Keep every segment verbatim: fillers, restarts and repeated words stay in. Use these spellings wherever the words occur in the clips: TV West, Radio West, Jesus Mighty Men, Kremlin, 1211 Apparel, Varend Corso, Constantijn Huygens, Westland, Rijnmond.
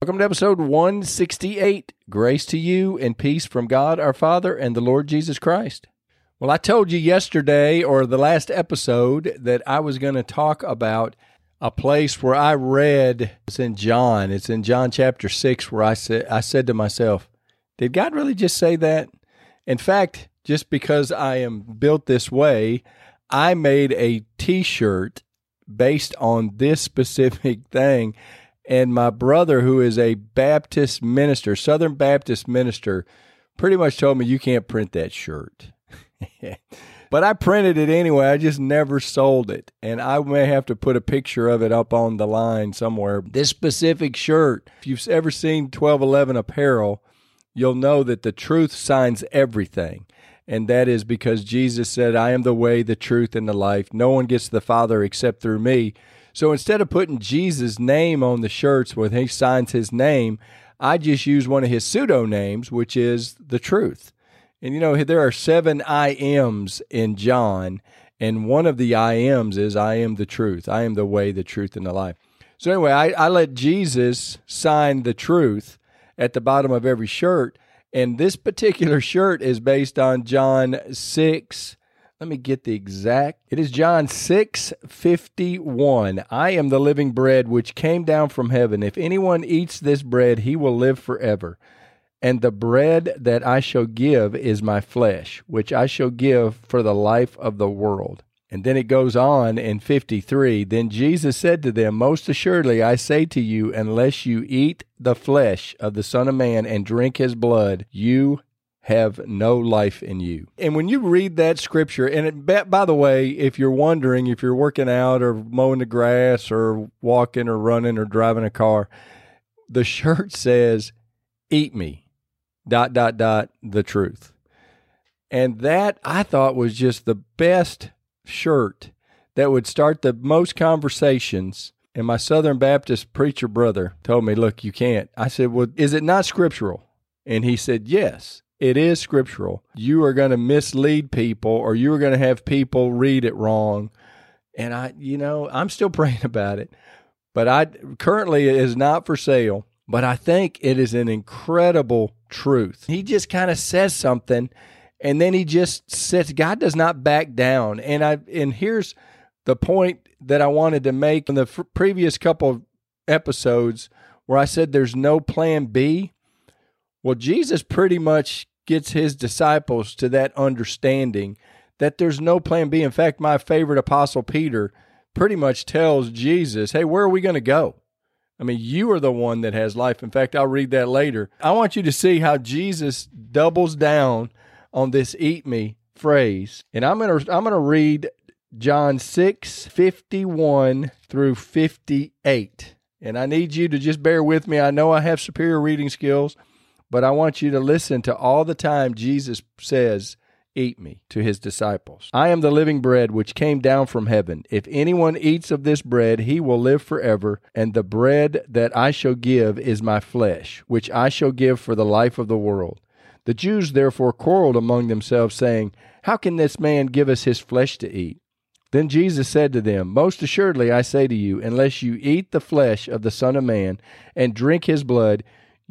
Welcome to episode one sixty-eight. Grace to you and peace from God our Father and the Lord Jesus Christ. Well, I told you yesterday or the last episode that I was going to talk about a place where I read, it's in John, it's in John chapter six, where I said, I said to myself, did God really just say that? In fact, just because I am built this way, I made a t-shirt based on this specific thing. And my brother, who is a Baptist minister, Southern Baptist minister, pretty much told me, you can't print that shirt. But I printed it anyway. I just never sold it. And I may have to put a picture of it up on the line somewhere. This specific shirt, if you've ever seen twelve eleven Apparel, you'll know that the truth signs everything. And that is because Jesus said, I am the way, the truth, and the life. No one gets to the Father except through me. So instead of putting Jesus' name on the shirts where he signs his name, I just use one of his pseudonames, which is the truth. And you know, there are seven I ams in John, and one of the I ams is I am the truth. I am the way, the truth, and the life. So anyway, I, I let Jesus sign the truth at the bottom of every shirt, and this particular shirt is based on John six. Let me get the exact. It is John six fifty-one. I am the living bread which came down from heaven. If anyone eats this bread, he will live forever. And the bread that I shall give is my flesh, which I shall give for the life of the world. And then it goes on in fifty-three. Then Jesus said to them, most assuredly I say to you, unless you eat the flesh of the Son of Man and drink his blood, you have no life in you. And when you read that scripture, and it, by the way, if you're wondering, if you're working out or mowing the grass or walking or running or driving a car, the shirt says, eat me, dot, dot, dot, the truth. And that, I thought, was just the best shirt that would start the most conversations. And my Southern Baptist preacher brother told me, look, you can't. I said, well, is it not scriptural? And he said, yes. It is scriptural. You are going to mislead people, or you are going to have people read it wrong. And I, you know, I'm still praying about it, but I currently it is not for sale, but I think it is an incredible truth. He just kind of says something and then he just sits. God does not back down. And I, and here's the point that I wanted to make in the f- previous couple of episodes where I said, there's no plan B. Well, Jesus pretty much gets his disciples to that understanding that there's no plan B. In fact, my favorite apostle Peter pretty much tells Jesus, hey, where are we going to go? I mean, you are the one that has life. In fact, I'll read that later. I want you to see how Jesus doubles down on this eat me phrase. And I'm going to I'm going to read John six fifty-one through fifty-eight. And I need you to just bear with me. I know I have superior reading skills, but I want you to listen to all the time Jesus says, eat me, to his disciples. I am the living bread which came down from heaven. If anyone eats of this bread, he will live forever. And the bread that I shall give is my flesh, which I shall give for the life of the world. The Jews therefore quarreled among themselves, saying, how can this man give us his flesh to eat? Then Jesus said to them, most assuredly I say to you, unless you eat the flesh of the Son of Man and drink his blood,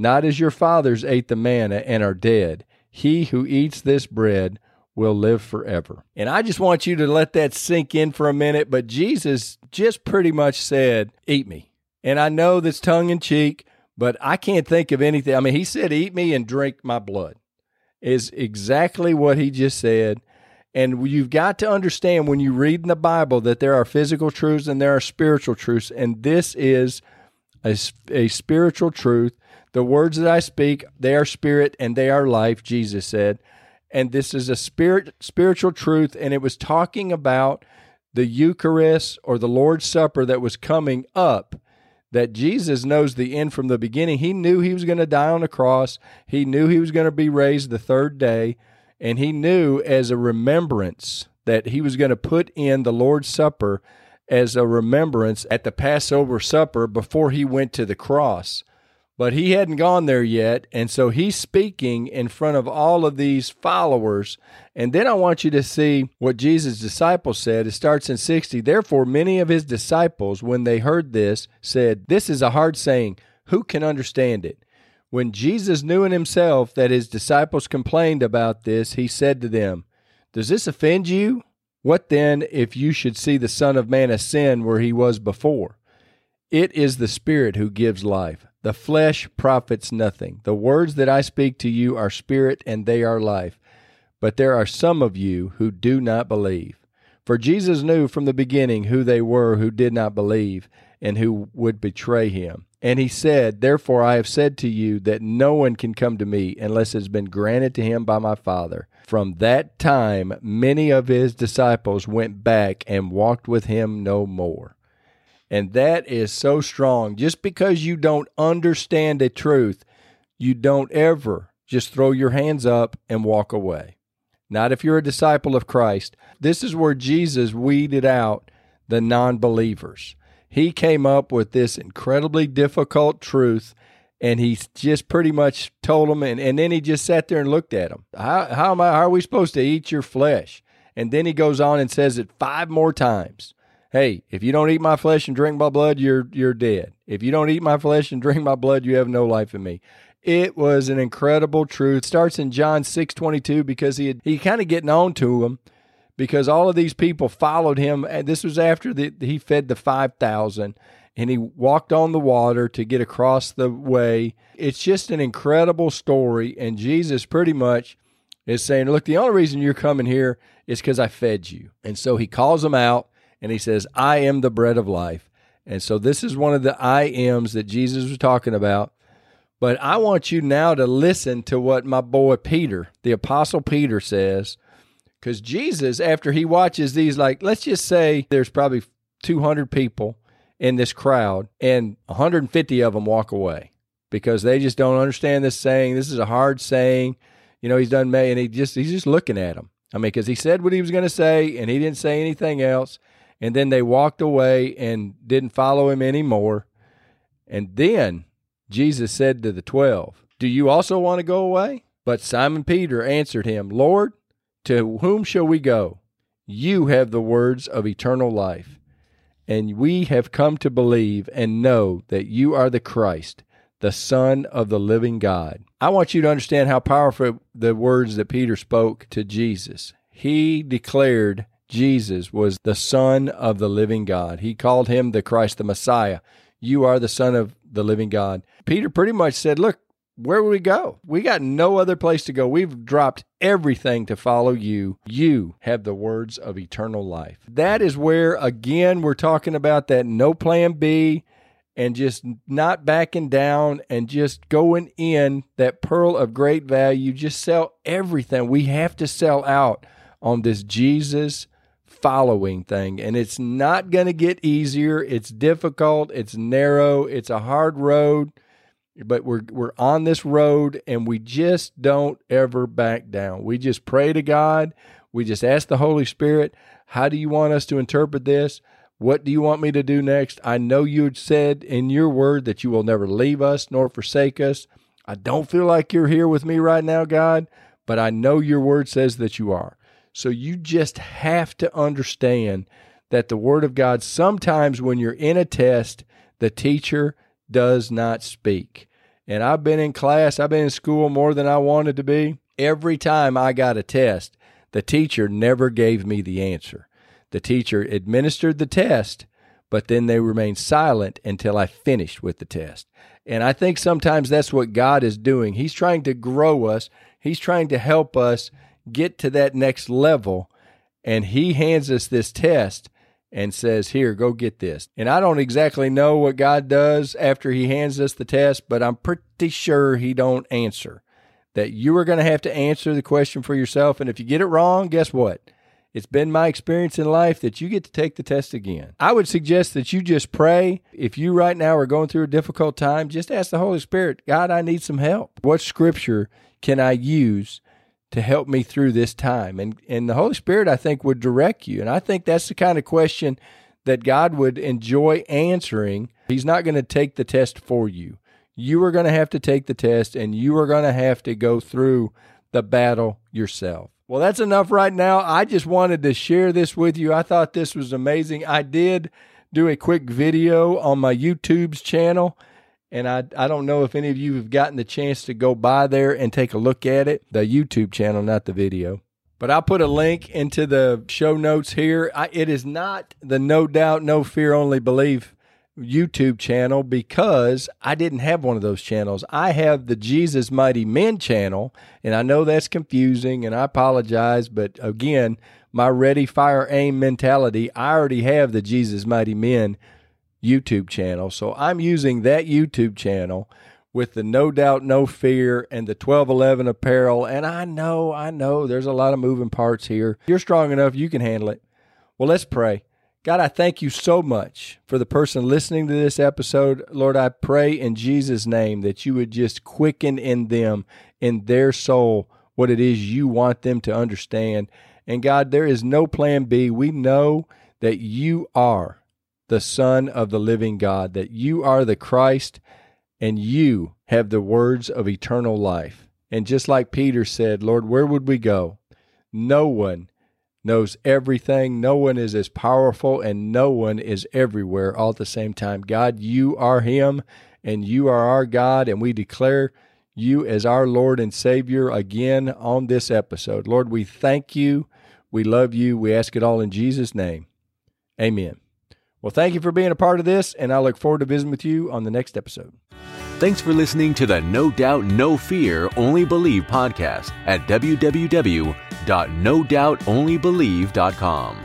Not as your fathers ate the manna and are dead. He who eats this bread will live forever. And I just want you to let that sink in for a minute, but Jesus just pretty much said, eat me. And I know that's tongue in cheek, But I can't think of anything. I mean, he said, eat me and drink my blood is exactly what he just said. And you've got to understand when you read in the Bible that there are physical truths and there are spiritual truths. And this is a, a spiritual truth. The words that I speak, they are spirit and they are life, Jesus said. And this is a spirit spiritual truth. And it was talking about the Eucharist or the Lord's Supper that was coming up, that Jesus knows the end from the beginning. He knew he was going to die on the cross. He knew he was going to be raised the third day. And he knew as a remembrance that he was going to put in the Lord's Supper as a remembrance at the Passover supper before he went to the cross. But he hadn't gone there yet. And so he's speaking in front of all of these followers. And then I want you to see what Jesus' disciples said. It starts in sixty. Therefore, many of his disciples, when they heard this, said, "This is a hard saying. Who can understand it?" When Jesus knew in himself that his disciples complained about this, he said to them, "Does this offend you? What then if you should see the Son of Man ascend where he was before? It is the Spirit who gives life. The flesh profits nothing. The words that I speak to you are spirit and they are life. But there are some of you who do not believe." For Jesus knew from the beginning who they were who did not believe and who would betray him. And he said, "Therefore I have said to you that no one can come to me unless it has been granted to him by my Father." From that time, many of his disciples went back and walked with him no more. And that is so strong. Just because you don't understand a truth, you don't ever just throw your hands up and walk away. Not if you're a disciple of Christ. This is where Jesus weeded out the non-believers. He came up with this incredibly difficult truth, and he just pretty much told them, and, and then he just sat there and looked at them. How, how, am I, how are we supposed to eat your flesh? And then he goes on and says it five more times. Hey, if you don't eat my flesh and drink my blood, you're you're dead. If you don't eat my flesh and drink my blood, you have no life in me. It was an incredible truth. It starts in John six twenty-two because he had, he kind of getting on to them, because all of these people followed him. And this was after the, he fed the five thousand, and he walked on the water to get across the way. It's just an incredible story, and Jesus pretty much is saying, look, the only reason you're coming here is because I fed you. And so he calls them out, and he says, I am the bread of life. And so this is one of the I am's that Jesus was talking about. But I want you now to listen to what my boy Peter, the Apostle Peter, says. Because Jesus, after he watches these, like, let's just say there's probably two hundred people in this crowd, and one hundred fifty of them walk away because they just don't understand this saying. This is a hard saying. You know, he's done May, and he just he's just looking at them. I mean, because he said what he was going to say, and he didn't say anything else. And then they walked away and didn't follow him anymore. And then Jesus said to the twelve, "Do you also want to go away?" But Simon Peter answered him, "Lord, to whom shall we go? You have the words of eternal life, and we have come to believe and know that you are the Christ, the Son of the living God." I want you to understand how powerful the words that Peter spoke to Jesus. He declared Jesus was the Son of the living God. He called him the Christ, the Messiah. You are the Son of the living God. Peter pretty much said, look, where would we go? We got no other place to go. We've dropped everything to follow you. You have the words of eternal life. That is where, again, we're talking about that no plan B and just not backing down and just going in, that pearl of great value. Just sell everything. We have to sell out on this Jesus following thing. And it's not going to get easier. It's difficult. It's narrow. It's a hard road. But we're we're on this road, and we just don't ever back down. We just pray to God. We just ask the Holy Spirit, how do you want us to interpret this? What do you want me to do next? I know you had said in your word that you will never leave us nor forsake us. I don't feel like you're here with me right now, God, but I know your word says that you are. So you just have to understand that the word of God, sometimes when you're in a test, the teacher does not speak. And I've been in class, I've been in school more than I wanted to be. Every time I got a test, the teacher never gave me the answer. The teacher administered the test, but then they remained silent until I finished with the test. And I think sometimes that's what God is doing. He's trying to grow us. He's trying to help us get to that next level. And he hands us this test and says, here, go get this. And I don't exactly know what God does after he hands us the test, but I'm pretty sure he don't answer. That you are going to have to answer the question for yourself. And if you get it wrong, guess what? It's been my experience in life that you get to take the test again. I would suggest that you just pray. If you right now are going through a difficult time, just ask the Holy Spirit, God, I need some help. What scripture can I use to help me through this time? And and the Holy Spirit, I think, would direct you. And I think that's the kind of question that God would enjoy answering. He's not going to take the test for you. You are going to have to take the test, and you are going to have to go through the battle yourself. Well, that's enough right now. I just wanted to share this with you. I thought this was amazing. I did do a quick video on my YouTube's channel, and I, I don't know if any of you have gotten the chance to go by there and take a look at it. The YouTube channel, not the video. But I'll put a link into the show notes here. I, it is not the No Doubt, No Fear, Only Believe YouTube channel because I didn't have one of those channels. I have the Jesus Mighty Men channel, and I know that's confusing, and I apologize, but again, my ready, fire, aim mentality, I already have the Jesus Mighty Men YouTube channel, so I'm using that YouTube channel with the No Doubt, No Fear, and the twelve eleven Apparel, and I know, I know, there's a lot of moving parts here. You're strong enough, you can handle it. Well, let's pray. God, I thank you so much for the person listening to this episode. Lord, I pray in Jesus' name that you would just quicken in them, in their soul, what it is you want them to understand. And God, there is no plan B. We know that you are the Son of the living God, that you are the Christ, and you have the words of eternal life. And just like Peter said, Lord, where would we go? No one knows everything. No one is as powerful, and no one is everywhere all at the same time. God, you are him, and you are our God, and we declare you as our Lord and Savior again on this episode. Lord, we thank you. We love you. We ask it all in Jesus' name. Amen. Well, thank you for being a part of this, and I look forward to visiting with you on the next episode. Thanks for listening to the No Doubt, No Fear, Only Believe podcast at w w w dot no doubt only believe dot com.